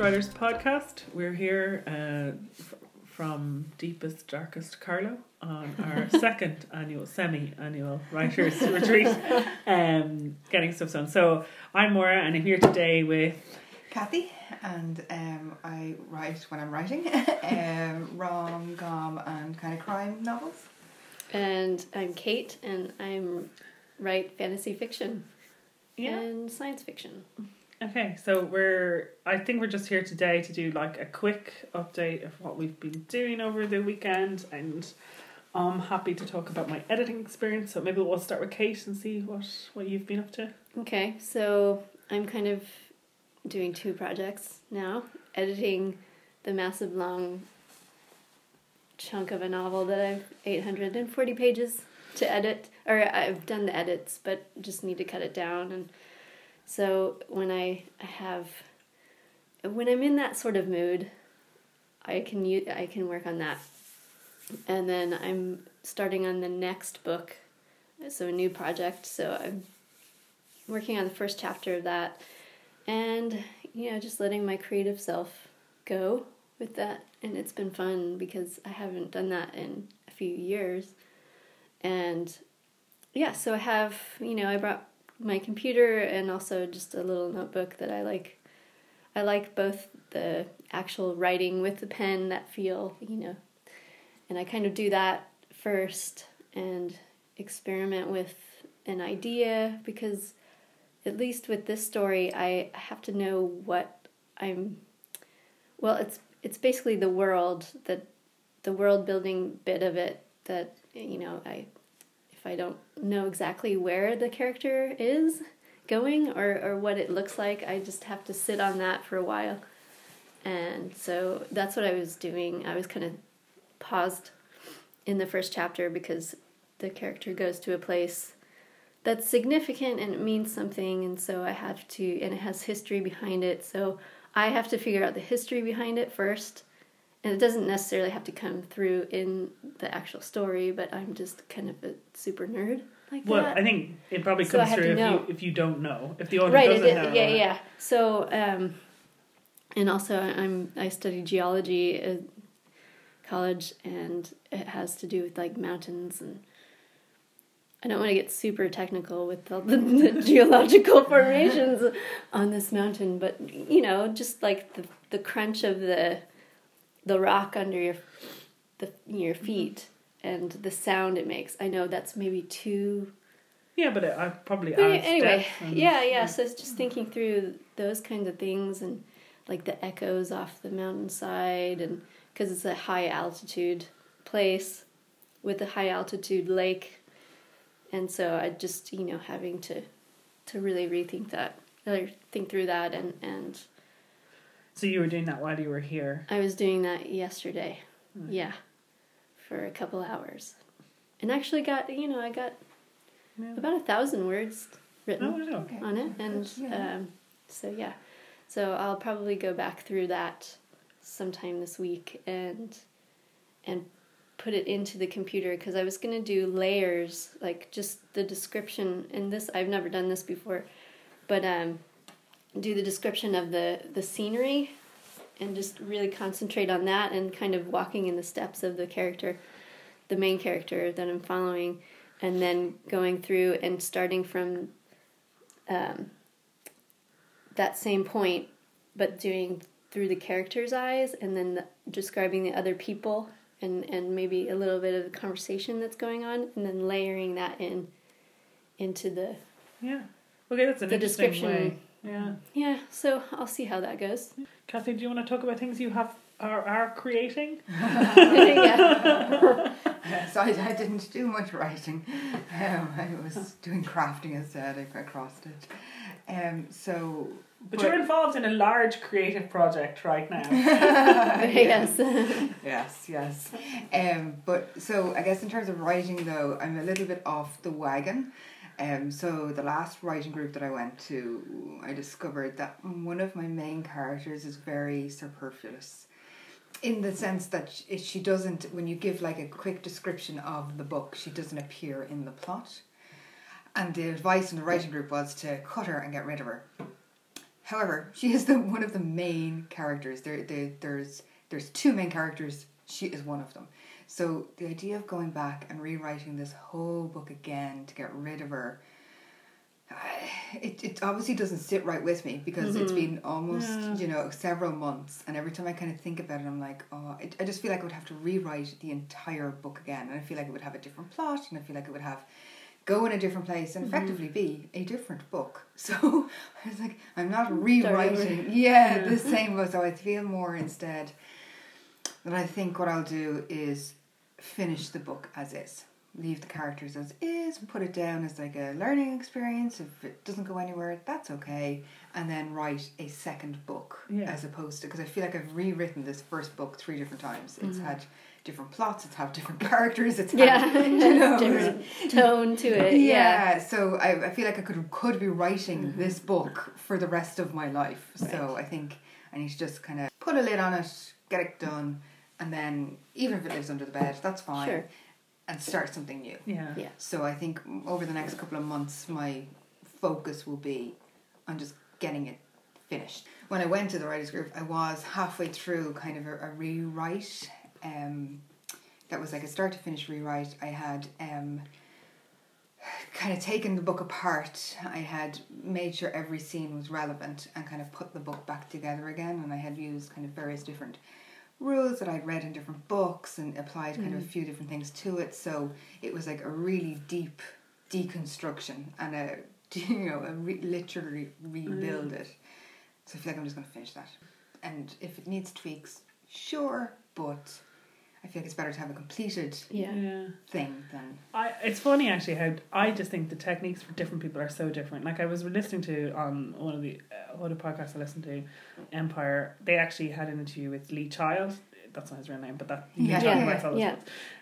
Writers Podcast. We're here from deepest, darkest Carlow on our second annual, semi-annual writers retreat, getting stuff done. So I'm Maura, and I'm here today with Kathy, and I write when I'm writing rom-com and kind of crime novels. And I'm Kate, and I write fantasy fiction and science fiction. Okay, so I think we're just here today to do like a quick update of what we've been doing over the weekend, and I'm happy to talk about my editing experience, so maybe we'll start with Kate and see what you've been up to. Okay, so I'm kind of doing two projects now, editing the massive long chunk of a novel that I've 840 pages to edit, or I've done the edits, but just need to cut it down. And so when I'm in that sort of mood, I can work on that. And then I'm starting on the next book, so a new project. So I'm working on the first chapter of that, and just letting my creative self go with that. And it's been fun because I haven't done that in a few years, and so I have I brought my computer and also just a little notebook that I like. I like both the actual writing with the pen, that feel, and I kind of do that first and experiment with an idea, because at least with this story, I have to know what it's basically the world, the world building bit of it that, if I don't know exactly where the character is going or what it looks like, I just have to sit on that for a while. And so that's what I was doing. I was kind of paused in the first chapter because the character goes to a place that's significant and it means something, and so I have to, and it has history behind it, so I have to figure out the history behind it first. And it doesn't necessarily have to come through in the actual story, but I'm just kind of a super nerd like that. Well, I think it probably comes through if you don't know. If the author doesn't know. Yeah. So, and also I studied geology at college, and it has to do with like mountains, and I don't want to get super technical with all the geological formations on this mountain, but, just like the crunch of the rock under your feet and the sound it makes. I know that's maybe too. Yeah, but I probably. But anyway, yeah. So it's just thinking through those kinds of things, and like the echoes off the mountainside, and because it's a high altitude place with a high altitude lake, and so I just having to really rethink that, or think through that, and. So you were doing that while you were here? I was doing that yesterday, for a couple hours. And actually I got about 1,000 words written on it. And so I'll probably go back through that sometime this week and put it into the computer, because I was going to do layers, like just the description, and this, I've never done this before, but do the description of the scenery and just really concentrate on that, and kind of walking in the steps of the character, the main character that I'm following, and then going through and starting from that same point, but doing through the character's eyes, and then describing the other people and maybe a little bit of the conversation that's going on, and then layering that into the that's an interesting way. Yeah, so I'll see how that goes. Kathy, do you want to talk about things you are creating? So I didn't do much writing. I was doing crafting instead. I crossed it. But you're involved in a large creative project right now. Yes. But so I guess in terms of writing, though, I'm a little bit off the wagon. So the last writing group that I went to, I discovered that one of my main characters is very superfluous, in the sense that she doesn't, when you give like a quick description of the book, she doesn't appear in the plot. And the advice in the writing group was to cut her and get rid of her. However, she is one of the main characters. There's two main characters. She is one of them. So the idea of going back and rewriting this whole book again to get rid of her, it obviously doesn't sit right with me, because it's been almost several months, and every time I kind of think about it, I'm like, I just feel like I would have to rewrite the entire book again, and I feel like it would have a different plot, and I feel like it would go in a different place and effectively be a different book. So I was like, I'm not rewriting the same book. So I feel more instead that I think what I'll do is finish the book as is. Leave the characters as is and put it down as like a learning experience. If it doesn't go anywhere, that's okay. And then write a second book as opposed to... Because I feel like I've rewritten this first book 3 different times. It's had different plots, it's had different characters, it's had different tone to it. Yeah, so I feel like I could be writing this book for the rest of my life. Right. So I think I need to just kind of put a lid on it, get it done, and then even if it lives under the bed, that's fine. Sure. And start something new. Yeah. So I think over the next couple of months, my focus will be on just getting it finished. When I went to the writer's group, I was halfway through kind of a rewrite. That was like a start to finish rewrite. I had kind of taken the book apart. I had made sure every scene was relevant and kind of put the book back together again. And I had used kind of various different rules that I'd read in different books and applied kind of a few different things to it. So it was like a really deep deconstruction and literally rebuild it. So I feel like I'm just going to finish that. And if it needs tweaks, sure, but I feel like it's better to have a completed thing than... It's funny actually how I just think the techniques for different people are so different. Like I was listening to on one of the other podcasts I listened to, Empire, they actually had an interview with Lee Child. That's not his real name, but that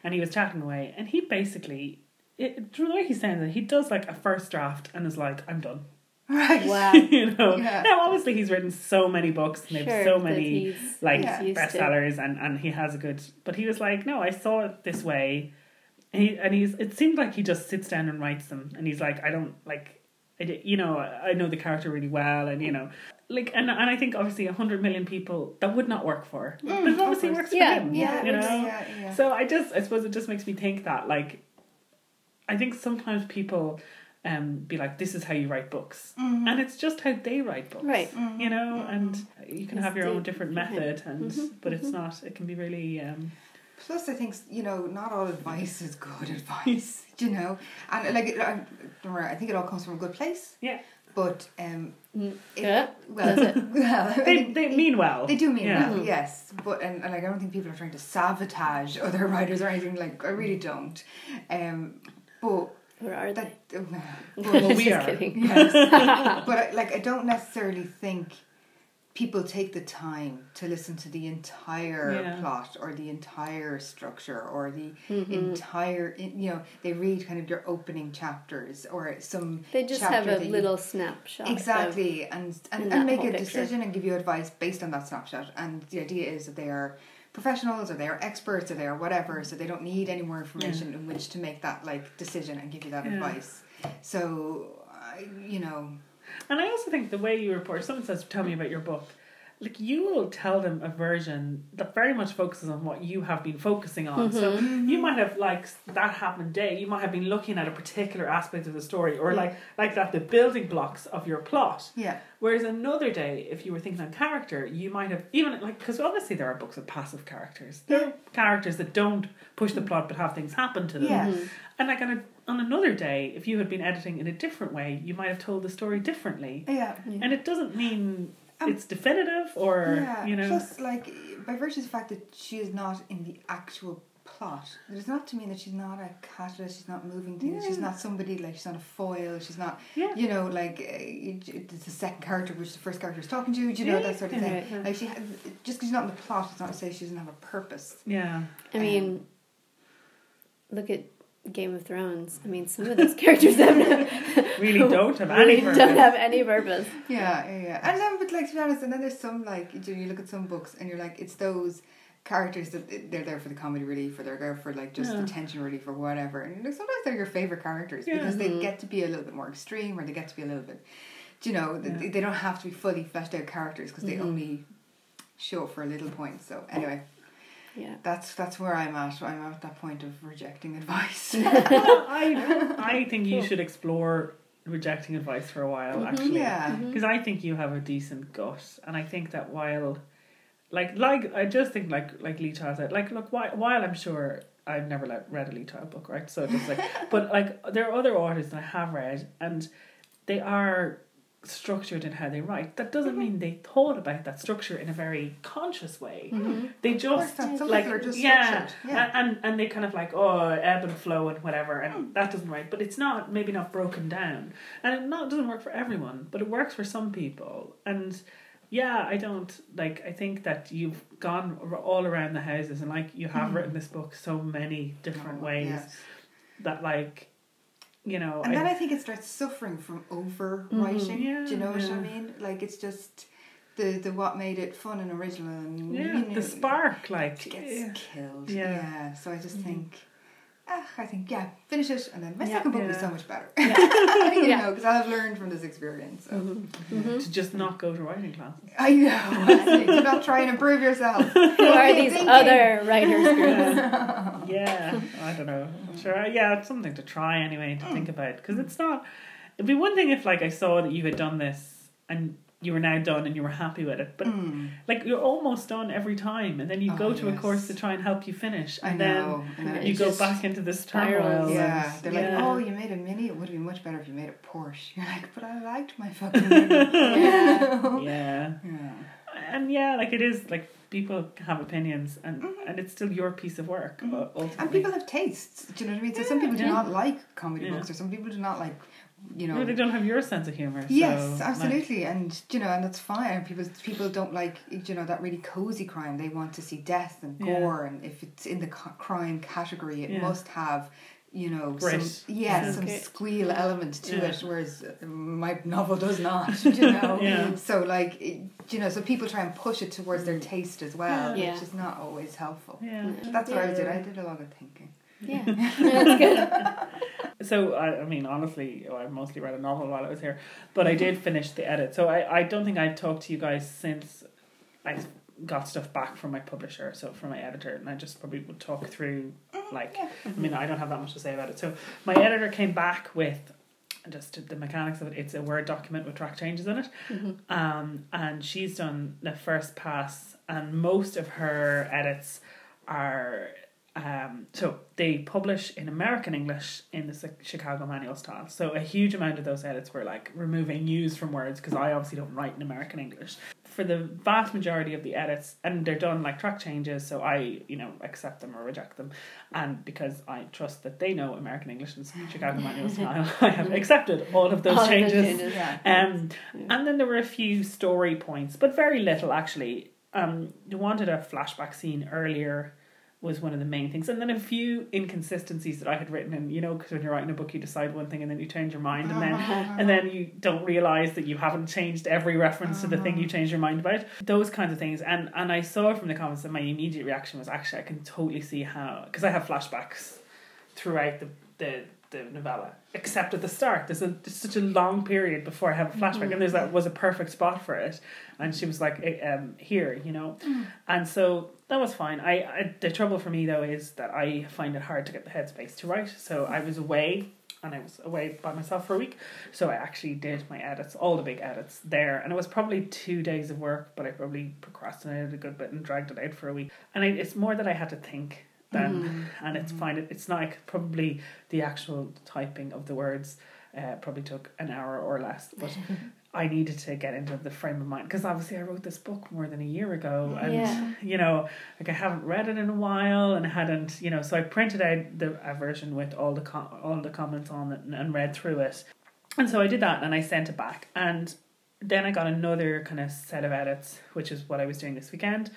and he was chatting away, and he basically, the way he sounds, he does like a first draft and is like, I'm done. Right. Wow. Now obviously he's written so many books and they have so many like bestsellers and he has a good, but he was like, no, I saw it this way, it seemed like he just sits down and writes them, and he's like, I don't like, I know the character really well, and and I think obviously 100 million people that would not work for, but it obviously works for him. So I suppose it just makes me think that like, I think sometimes people be like, this is how you write books, and it's just how they write books, right? And you can have your own different method, and but it's not. It can be really. Plus, I think not all advice is good advice, and like I think it all comes from a good place. Yeah, but they mean well. They do mean well, yes. But and like I don't think people are trying to sabotage other writers or anything. Like I really don't. But. Where are they? Well, we are. Kidding. Yes. But I don't necessarily think people take the time to listen to the entire plot or the entire structure or the entire. They read kind of your opening chapters or some. They just have a little snapshot. Exactly, and make a decision and give you advice based on that snapshot. And the idea is that they are professionals, or they are experts, or they are whatever, so they don't need any more information in which to make that like decision and give you that advice. So and I also think the way you report, if someone says tell me about your book, like you will tell them a version that very much focuses on what you have been focusing on. So you might have you might have been looking at a particular aspect of the story, or like that the building blocks of your plot. Yeah. Whereas another day, if you were thinking on character, you might have even because obviously there are books with passive characters. There are characters that don't push the plot but have things happen to them. Yeah. And on another day, if you had been editing in a different way, you might have told the story differently. Yeah. And it doesn't mean it's definitive, or Plus, by virtue of the fact that she is not in the actual plot, it does not to mean that she's not a catalyst. She's not moving things. Yeah. She's not somebody she's not a foil. She's not, it's the second character which the first character is talking to. That sort of thing. Yeah. Like just because she's not in the plot, it's not to say she doesn't have a purpose. Yeah, I mean, look at Game of Thrones. I mean, some of those characters don't have any purpose. Yeah. And then, but to be honest, and then there's some you look at some books and you're like, it's those characters that they're there for the comedy relief, or they're there for the tension relief or whatever. And sometimes they're your favorite characters because they get to be a little bit more extreme, or they get to be a little bit you know, they don't have to be fully fleshed out characters because they only show up for a little point. So anyway, that's where I'm at. I'm at that point of rejecting advice. I think you should explore rejecting advice for a while, actually, because I think you have a decent gut, and I think that while, like I just think like Lee Child said, look, while I'm sure I've never read a Lee Child book, right? So just but there are other authors that I have read, and they are structured in how they write. That doesn't mean they thought about that structure in a very conscious way. They just structured. And they kind of ebb and flow and whatever, and that doesn't write. But it's not maybe not broken down, and it doesn't work for everyone, but it works for some people. And I think that you've gone all around the houses, and you have written this book so many different ways that you know, and then I think it starts suffering from overwriting. Do you know what I mean? It's just the what made it fun and original, and you know, the spark gets killed. So I just think, finish it, and then my second book will be so much better. You know, because I've learned from this experience. So. To just not go to writing classes. I know. To not try and improve yourself. Who are these other writers? I don't know. Sure, it's something to try anyway, to think about, because it's not, it'd be one thing if I saw that you had done this and you were now done and you were happy with it, but you're almost done every time, and then you go to a course to try and help you finish, and then you go back into this turmoil. You made a mini, it would have been much better if you made a Porsche. You're but I liked my fucking mini. And it is people have opinions, and it's still your piece of work. And people have tastes. Do you know what I mean? So some people do not like comedy books, or some people do not like, you know. Well, they don't have your sense of humor. Yes, so, absolutely, and and that's fine. And people don't like, that really cozy crime. They want to see death and gore, and if it's in the crime category, it must have, some squeal element to it, whereas my novel does not, so so people try and push it towards their taste as well, which is not always helpful. That's what I did. I did a lot of thinking. That's good. So I mean, honestly, I mostly read a novel while I was here, but I did finish the edit, so I don't think I've talked to you guys since I got stuff back from my publisher, so from my editor, and I just probably would talk through I mean, I don't have that much to say about it. So my editor came back with just the mechanics of it. It's a Word document with track changes in it, and she's done the first pass, and most of her edits are so they publish in American English in the Chicago manual style, so a huge amount of those edits were removing U's from words, because I obviously don't write in American English. For the vast majority of the edits, and they're done track changes, so I accept them or reject them, and because I trust that they know American English and Chicago manual style, I have accepted all of those changes. And then there were a few story points, but very little actually. They wanted a flashback scene earlier, was one of the main things, and then a few inconsistencies that I had written in, because when you're writing a book you decide one thing and then you change your mind, and then you don't realise that you haven't changed every reference to the thing you changed your mind about, those kinds of things. And I saw from the comments that my immediate reaction was, actually I can totally see how, because I have flashbacks throughout the novella, except at the start there's such a long period before I have a flashback, and was a perfect spot for it, and she was like, here, and so that was fine. I the trouble for me though is that I find it hard to get the headspace to write, so I was away, and I was away by myself for a week, so I actually did my edits, all the big edits there, and it was probably 2 days of work, but I probably procrastinated a good bit and dragged it out for a week, and it's more that I had to think then, and it's fine. It's not probably the actual typing of the words probably took an hour or less, but I needed to get into the frame of mind, because obviously I wrote this book more than a year ago, and I haven't read it in a while, and hadn't so I printed out a version with all the comments on it, and read through it, and so I did that, and I sent it back, and then I got another kind of set of edits, which is what I was doing this weekend,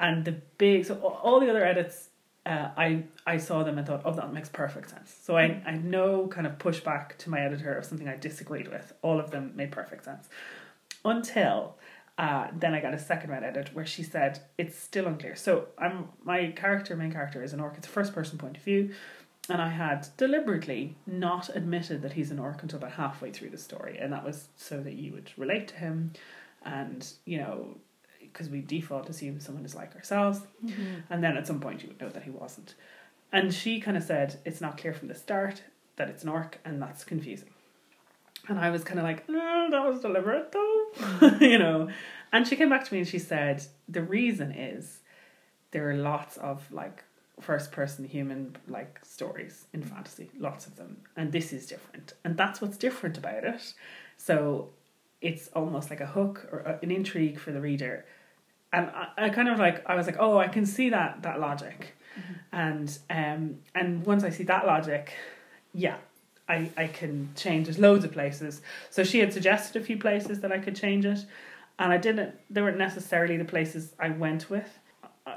and so all the other edits. I saw them and thought, oh, that makes perfect sense. So I had no kind of pushback to my editor of something I disagreed with. All of them made perfect sense. Until then I got a second round edit where she said, it's still unclear. So my main character is an orc. It's a first person point of view. And I had deliberately not admitted that he's an orc until about halfway through the story. And that was so that you would relate to him. And, you know, because we default assume someone is like ourselves. Mm-hmm. And then at some point you would know that he wasn't. And she kind of said, it's not clear from the start that it's an orc, and that's confusing. And I was kind of like, no, that was deliberate though. You know. And she came back to me and she said, the reason is there are lots of like first person human like stories in fantasy, lots of them, and this is different, and that's what's different about it. So it's almost like a hook or an intrigue for the reader. And I kind of like, I was like, oh, I can see that logic. Mm-hmm. And once I see that logic, yeah, I can change. There's loads of places. So she had suggested a few places that I could change it, and I didn't. They weren't necessarily the places I went with.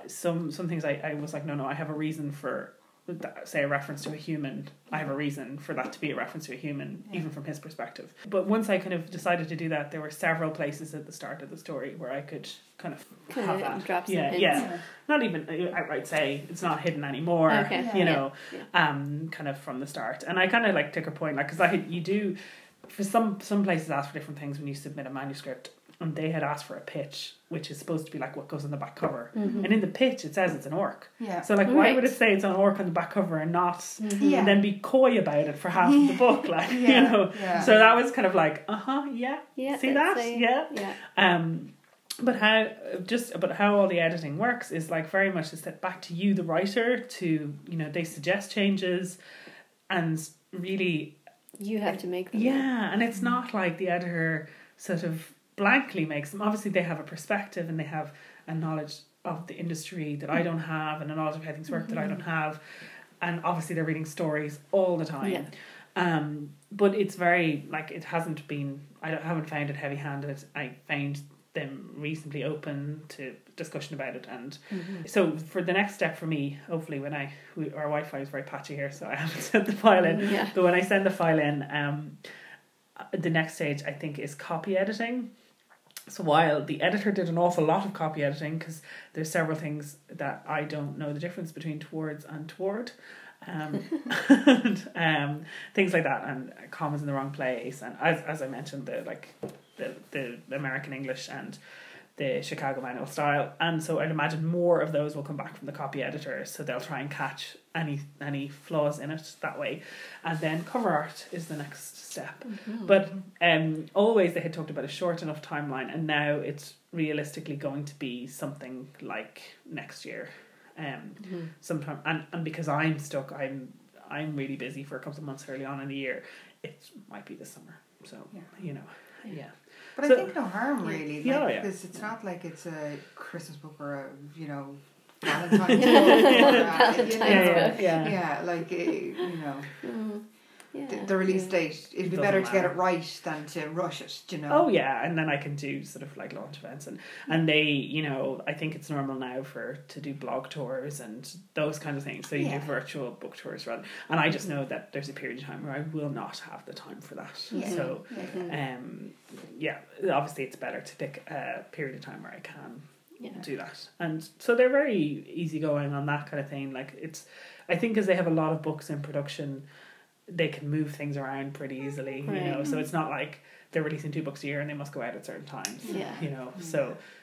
Some things I was like, no, I have a reason for that, say a reference to a human. I have a reason for that to be a reference to a human, yeah, even from his perspective. But once I kind of decided to do that, there were several places at the start of the story where I could kind of have that. Drop some hints. Yeah. Not even outright say it's not hidden anymore. Okay. Yeah. You know, yeah. Kind of from the start. And I kind of like took her point, like, because you do for some places ask for different things when you submit a manuscript. And they had asked for a pitch, which is supposed to be like what goes on the back cover. Mm-hmm. And in the pitch, it says it's an orc. Yeah. So, like, right, why would it say it's an orc on the back cover and not, mm-hmm, yeah, and then be coy about it for half of the book? Like, yeah, you know. Yeah. So that was kind of like, yeah, see that? Yeah. But how all the editing works is like very much is set back to you, the writer, to, you know, they suggest changes and really... You have to make them. Yeah, and it's not like the editor sort of blankly makes them. Obviously they have a perspective and they have a knowledge of the industry that I don't have and a knowledge of how things work, mm-hmm, that I don't have, and obviously they're reading stories all the time, yeah. But it's very like, it hasn't been, I haven't found it heavy-handed. I found them reasonably open to discussion about it, and mm-hmm, so for the next step for me, hopefully when our Wi-Fi is very patchy here, so I haven't sent the file in, yeah, but when I send the file in, the next stage I think is copy editing. So while the editor did an awful lot of copy editing, because there's several things that I don't know the difference between towards and toward, and things like that, and commas in the wrong place, and as I mentioned, the American English and the Chicago manual style. And so I'd imagine more of those will come back from the copy editor, so they'll try and catch any flaws in it that way. And then cover art is the next step. Mm-hmm. But always they had talked about a short enough timeline, and now it's realistically going to be something like next year, mm-hmm, sometime. And because I'm stuck, I'm really busy for a couple of months early on in the year. It might be this summer. So yeah, you know, yeah. But so, I think no harm really, like, yeah, yeah. It's not like it's a Christmas book or a, you know, Valentine's book. Yeah, like, you know, mm-hmm, yeah, the release, yeah, date. It'd be better to get it right than to rush it, you know. Oh yeah, and then I can do sort of like launch events and they, you know, I think it's normal now to do blog tours and those kind of things. So you, yeah, do virtual book tours rather. And I just know that there's a period of time where I will not have the time for that. Yeah. So, yeah. Obviously it's better to pick a period of time where I can, yeah, do that. And so they're very easygoing on that kind of thing. Like, it's, I think as they have a lot of books in production, they can move things around pretty easily, right, you know. So it's not like they're releasing 2 books a year and they must go out at certain times, yeah, you know. Mm-hmm.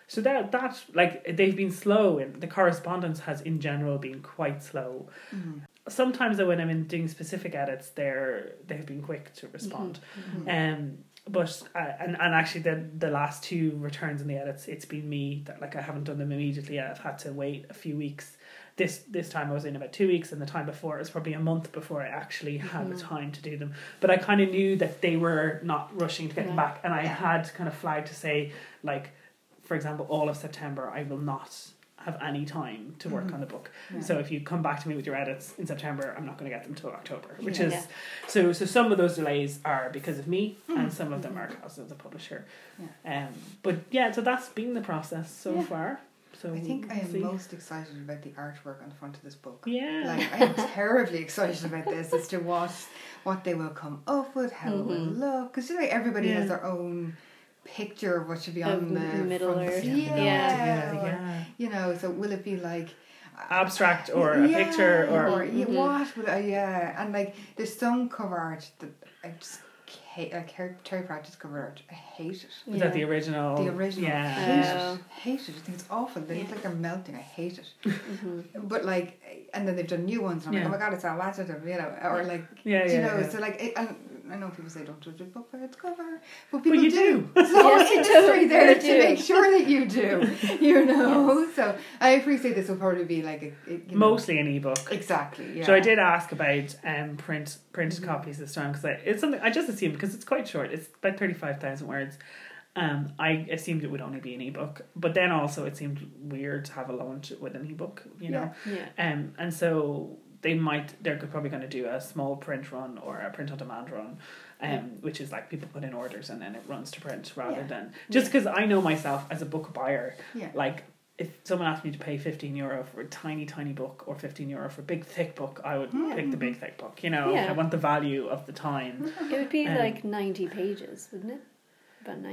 So that like they've been slow, and the correspondence has in general been quite slow. Mm-hmm. Sometimes though, when I'm doing specific edits, they've been quick to respond. Mm-hmm. But and actually the last 2 returns in the edits, it's been me that, like, I haven't done them immediately. I've had to wait a few weeks. This time I was in about 2 weeks, and the time before it was probably a month before I actually had, mm-hmm, the time to do them. But I kind of knew that they were not rushing to get, yeah, them back, and I had kind of flagged to say, like, for example, all of September I will not have any time to work, mm-hmm, on the book. Yeah. So if you come back to me with your edits in September, I'm not going to get them till October, which, yeah, is, yeah. So some of those delays are because of me, mm-hmm, and some of them are because of the publisher. Yeah. But yeah, so that's been the process so, yeah, far. So I think I am most excited about the artwork on the front of this book. Yeah. Like, I am terribly excited about this as to what they will come up with, how, mm-hmm, it will look. Because, you know, everybody, yeah, has their own picture of what should be on the middle front. Yeah. Yeah. You know, so will it be like abstract or a picture or what would I, and like there's some cover art that I just hate, like Terry Pratchett's cover art. I hate it. Is that the original? The original. Yeah. Hate it. I think it's awful. They look like they're melting. I hate it. Mm-hmm. But like, and then they've done new ones, and I'm like, oh my god, it's all latter, you know, or like, do you know, so like, and I know people say don't judge a book by its cover, but people do. There's a whole industry there to make sure that you do, you know. So I appreciate this will probably be like a mostly an ebook, exactly. Yeah. So I did ask about printed copies this time, because it's something I just assumed, because it's quite short. It's about 35,000 words. I assumed it would only be an ebook, but then also it seemed weird to have a launch with an ebook, you know. And so they're probably going to do a small print run or a print on demand run, which is like people put in orders and then it runs to print rather than just because I know myself as a book buyer, like if someone asked me to pay €15 for a tiny book or €15 for a big thick book, I would pick the big thick book, you know. I want the value of the time. It would be like 90 pages, wouldn't it?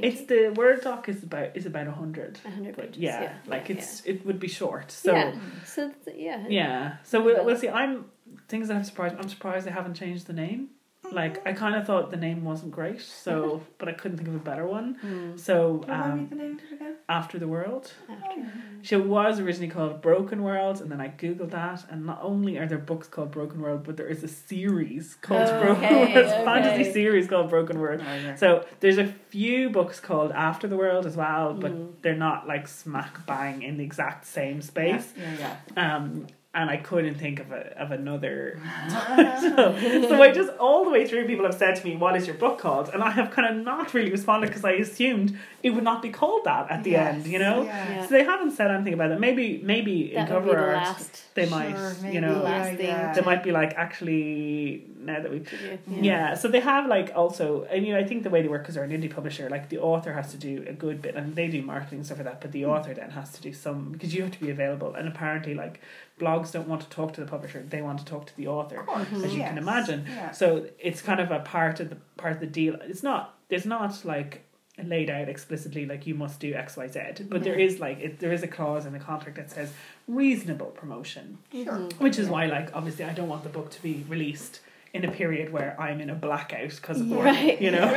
It's the Word doc is about 100. 100 pages. It would be short. So So we'll see. I'm surprised they haven't changed the name. Like I kind of thought the name wasn't great, so but I couldn't think of a better one. So the name did it go? After the World. So it was originally called Broken World, and then I googled that, and not only are there books called Broken World, but there is a series called Broken World, fantasy series called Broken World. So there's a few books called After the World as well, but they're not like smack bang in the exact same space. And I couldn't think of another. So I just, all the way through, people have said to me, what is your book called? And I have kind of not really responded, because I assumed it would not be called that at the end, you know? So they haven't said anything about it. Maybe in cover art, they might, you know, they might be like, actually, now that we've... So they have like also, I mean, I think the way they work, because they're an indie publisher, like the author has to do a good bit, and they do marketing stuff for that, but the author then has to do some, because you have to be available, and apparently like, blogs don't want to talk to the publisher; they want to talk to the author, as you can imagine. So it's kind of a part of the deal. It's not. There's not like laid out explicitly like you must do X, Y, Z, but there is like there is a clause in the contract that says reasonable promotion, which is why like obviously I don't want the book to be released in a period where I'm in a blackout because of work, you know,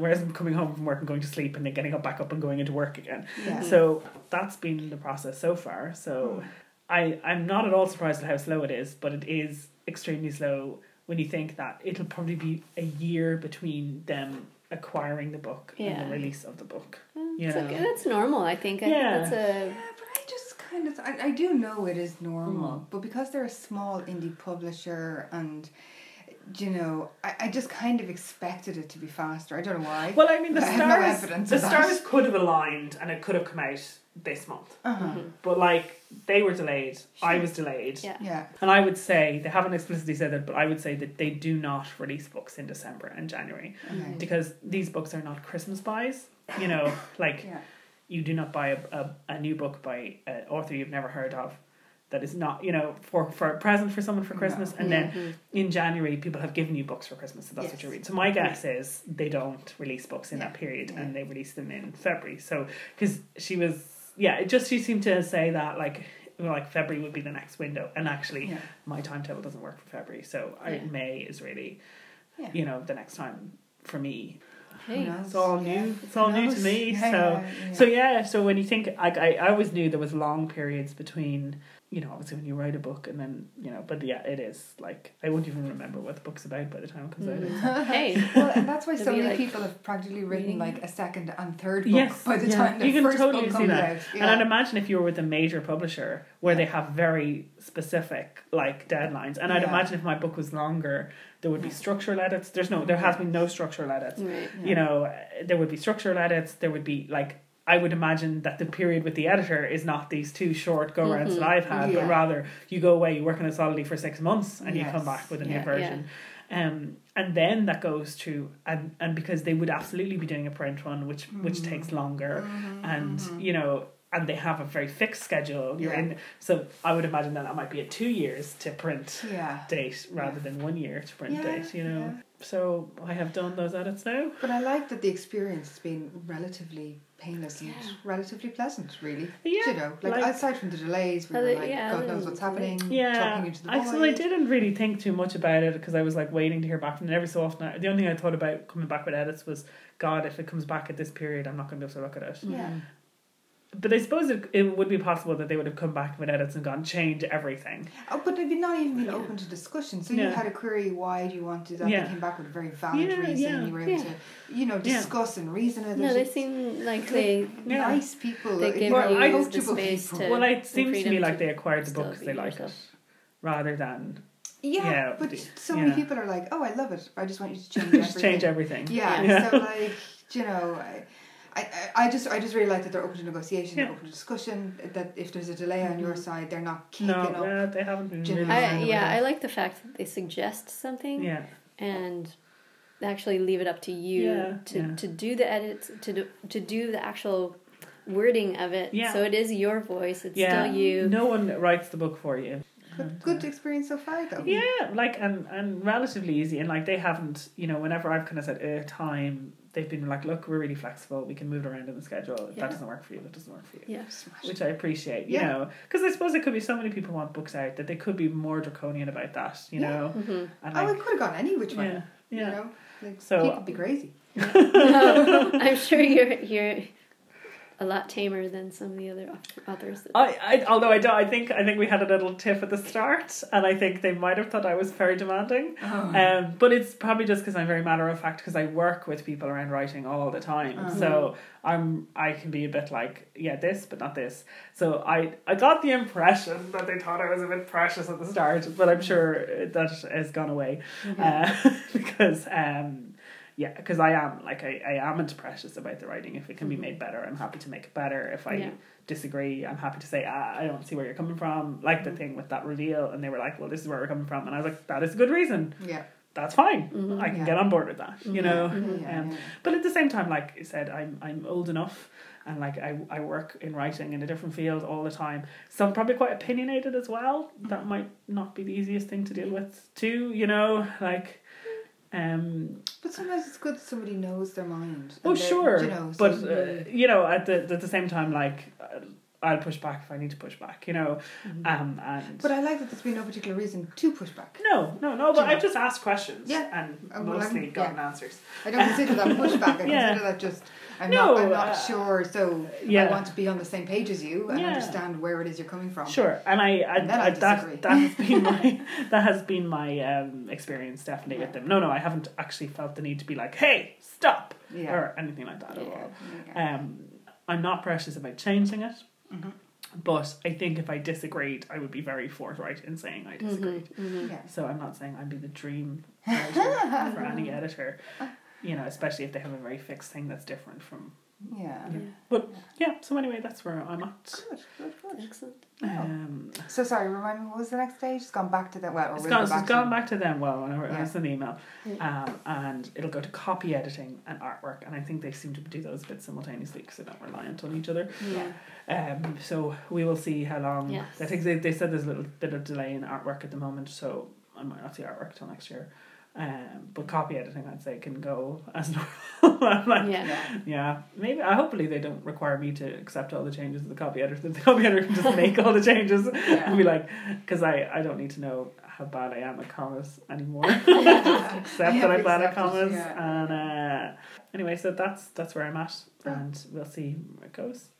whereas I'm coming home from work and going to sleep and then getting up back up and going into work again. So that's been the process so far. So. I'm not at all surprised at how slow it is, but it is extremely slow when you think that it'll probably be a year between them acquiring the book and the release of the book. That's normal, I think. I think that's a... Yeah, but I just kind of... I do know it is normal, but because they're a small indie publisher and... you know, I just kind of expected it to be faster. I don't know why. Well, I mean, the stars could have aligned and it could have come out this month. But like they were delayed. I was delayed. And I would say they haven't explicitly said that, but I would say that they do not release books in December and January because these books are not Christmas buys. You know, like you do not buy a new book by an author you've never heard of. That is not, you know, for a present for someone for Christmas. No. And then in January, people have given you books for Christmas, so that's what you read. So my guess is they don't release books in that period and they release them in February. So, because she was, she seemed to say that, like February would be the next window. And actually, my timetable doesn't work for February. So May is really, you know, the next time for me. Hey. It's all new. It's all new to me. So when you think, I always knew there was long periods between, you know, obviously when you write a book and then, you know, but it is like, I won't even remember what the book's about by the time it comes out. Well, and that's why so many people have practically written like a second and third book by the time the first book comes out. And I'd imagine if you were with a major publisher where they have very specific like deadlines, and I'd imagine if my book was longer, there would be structural edits. There has been no structural edits. You know, there would be structural edits. There would be like, I would imagine that the period with the editor is not these two short go-rounds that I've had, but rather you go away, you work on a solidly for 6 months and you come back with a new version. And then that goes to, and because they would absolutely be doing a print one, which takes longer and, you know, and they have a very fixed schedule. You're in, so I would imagine that might be a 2 years to print date rather than 1 year to print date, you know. So I have done those edits now. But I like that the experience has been relatively... painless and relatively pleasant, really. Yeah, you know, like aside from the delays, we were like, God knows what's happening. Yeah, talking into the void. So I didn't really think too much about it because I was like waiting to hear back from it. Every so often, the only thing I thought about coming back with edits was, God, if it comes back at this period, I'm not going to be able to look at it. Yeah. But I suppose it would be possible that they would have come back with edits and gone change everything. Oh, but it'd not even been open to discussion. So you had a query why do you want to do that? They came back with a very valid reason. You were able to, you know, discuss and reason with it. No, they seem like they nice people. They gave us the space to. Well, it seems to me like they acquired the book because they liked it, rather than. Yeah, but so many people are like, "Oh, I love it. I just want you to change everything." Just change everything. Yeah. So like, you know. I just really like that they're open to negotiation, they're open to discussion, that if there's a delay on your side, they're not kicking up. No, they haven't been really I like the fact that they suggest something and actually leave it up to you to do the edits, to do the actual wording of it. Yeah. So it is your voice, it's still you. No one writes the book for you. Good experience so far though. Yeah, like and relatively easy, and like they haven't, you know, whenever I've kind of said time, they've been like, look, we're really flexible, we can move it around in the schedule. If that doesn't work for you, that doesn't work for you. Yes, yeah. Which I appreciate, you know, because I suppose it could be so many people want books out that they could be more draconian about that, you know. Mm-hmm. And like, it could have gone any which way. You know, like, so people would be crazy. No, I'm sure you're a lot tamer than some of the other authors. I think we had a little tiff at the start, and I think they might have thought I was very demanding. But it's probably just because I'm very matter of fact, because I work with people around writing all the time. So I can be a bit like, this but not this. So I got the impression that they thought I was a bit precious at the start, but I'm sure that has gone away. Because I am, like, I am precious about the writing. If it can be made better, I'm happy to make it better. If I disagree, I'm happy to say, I don't see where you're coming from. Like the thing with that reveal, and they were like, well, this is where we're coming from. And I was like, that is a good reason. Yeah. That's fine. Mm-hmm. I can get on board with that, you know. But at the same time, like I said, I'm old enough, and like I work in writing in a different field all the time. So I'm probably quite opinionated as well. That might not be the easiest thing to deal with too, you know, like... but sometimes it's good that somebody knows their mind. Oh, sure. You know, but, you know, at the same time, like, I'll push back if I need to push back, you know. But I like that there's been no particular reason to push back. No, but I've just asked questions and mostly gotten answers. I don't consider that pushback. I consider that just... I'm not sure, so I want to be on the same page as you and understand where it is you're coming from. Sure, and I disagree. That has been my experience definitely with them. No, I haven't actually felt the need to be like, hey, stop, or anything like that at all. Okay. I'm not precious about changing it, but I think if I disagreed, I would be very forthright in saying I disagreed. So I'm not saying I'd be the dream editor for any editor. You know, especially if they have a very fixed thing that's different from... so anyway, that's where I'm at. Good. Excellent. So, sorry, remind me, what was the next stage? It's gone back to them. Well, it's gone back to them, and it's an email. And it'll go to copy editing and artwork, and I think they seem to do those a bit simultaneously because they're not reliant on each other. Yeah. So we will see how long... Yes. I think they said there's a little bit of delay in artwork at the moment, so I might not see artwork till next year. But copy editing, I'd say, can go as normal. I'm like, maybe. Hopefully, they don't require me to accept all the changes of the copy editor. The copy editor can just make all the changes and be like, because I don't need to know how bad I am at commas anymore. Except that I'm bad at commas. Yeah. And anyway, so that's where I'm at, and we'll see where it goes.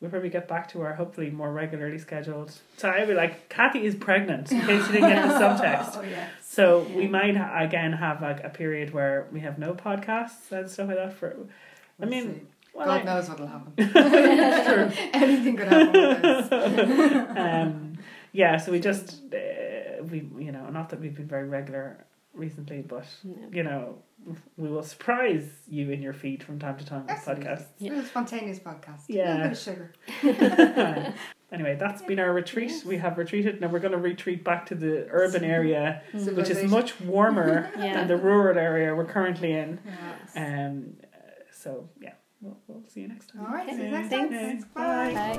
We'll probably get back to our hopefully more regularly scheduled time. We're like, Kathy is pregnant, in case you didn't get the subtext. So we might again have like a period where we have no podcasts and stuff like that. God knows what'll happen. Anything could happen. So we just you know, not that we've been very regular recently, but you know, we will surprise you in your feed from time to time with podcasts. It's a spontaneous podcast. Yeah. A bit of sugar. Anyway, that's been our retreat. Yes. We have retreated. Now we're going to retreat back to the urban area, which is much warmer than the rural area we're currently in. Yes. So, we'll see you next time. All right, see you next time. Bye.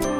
Bye.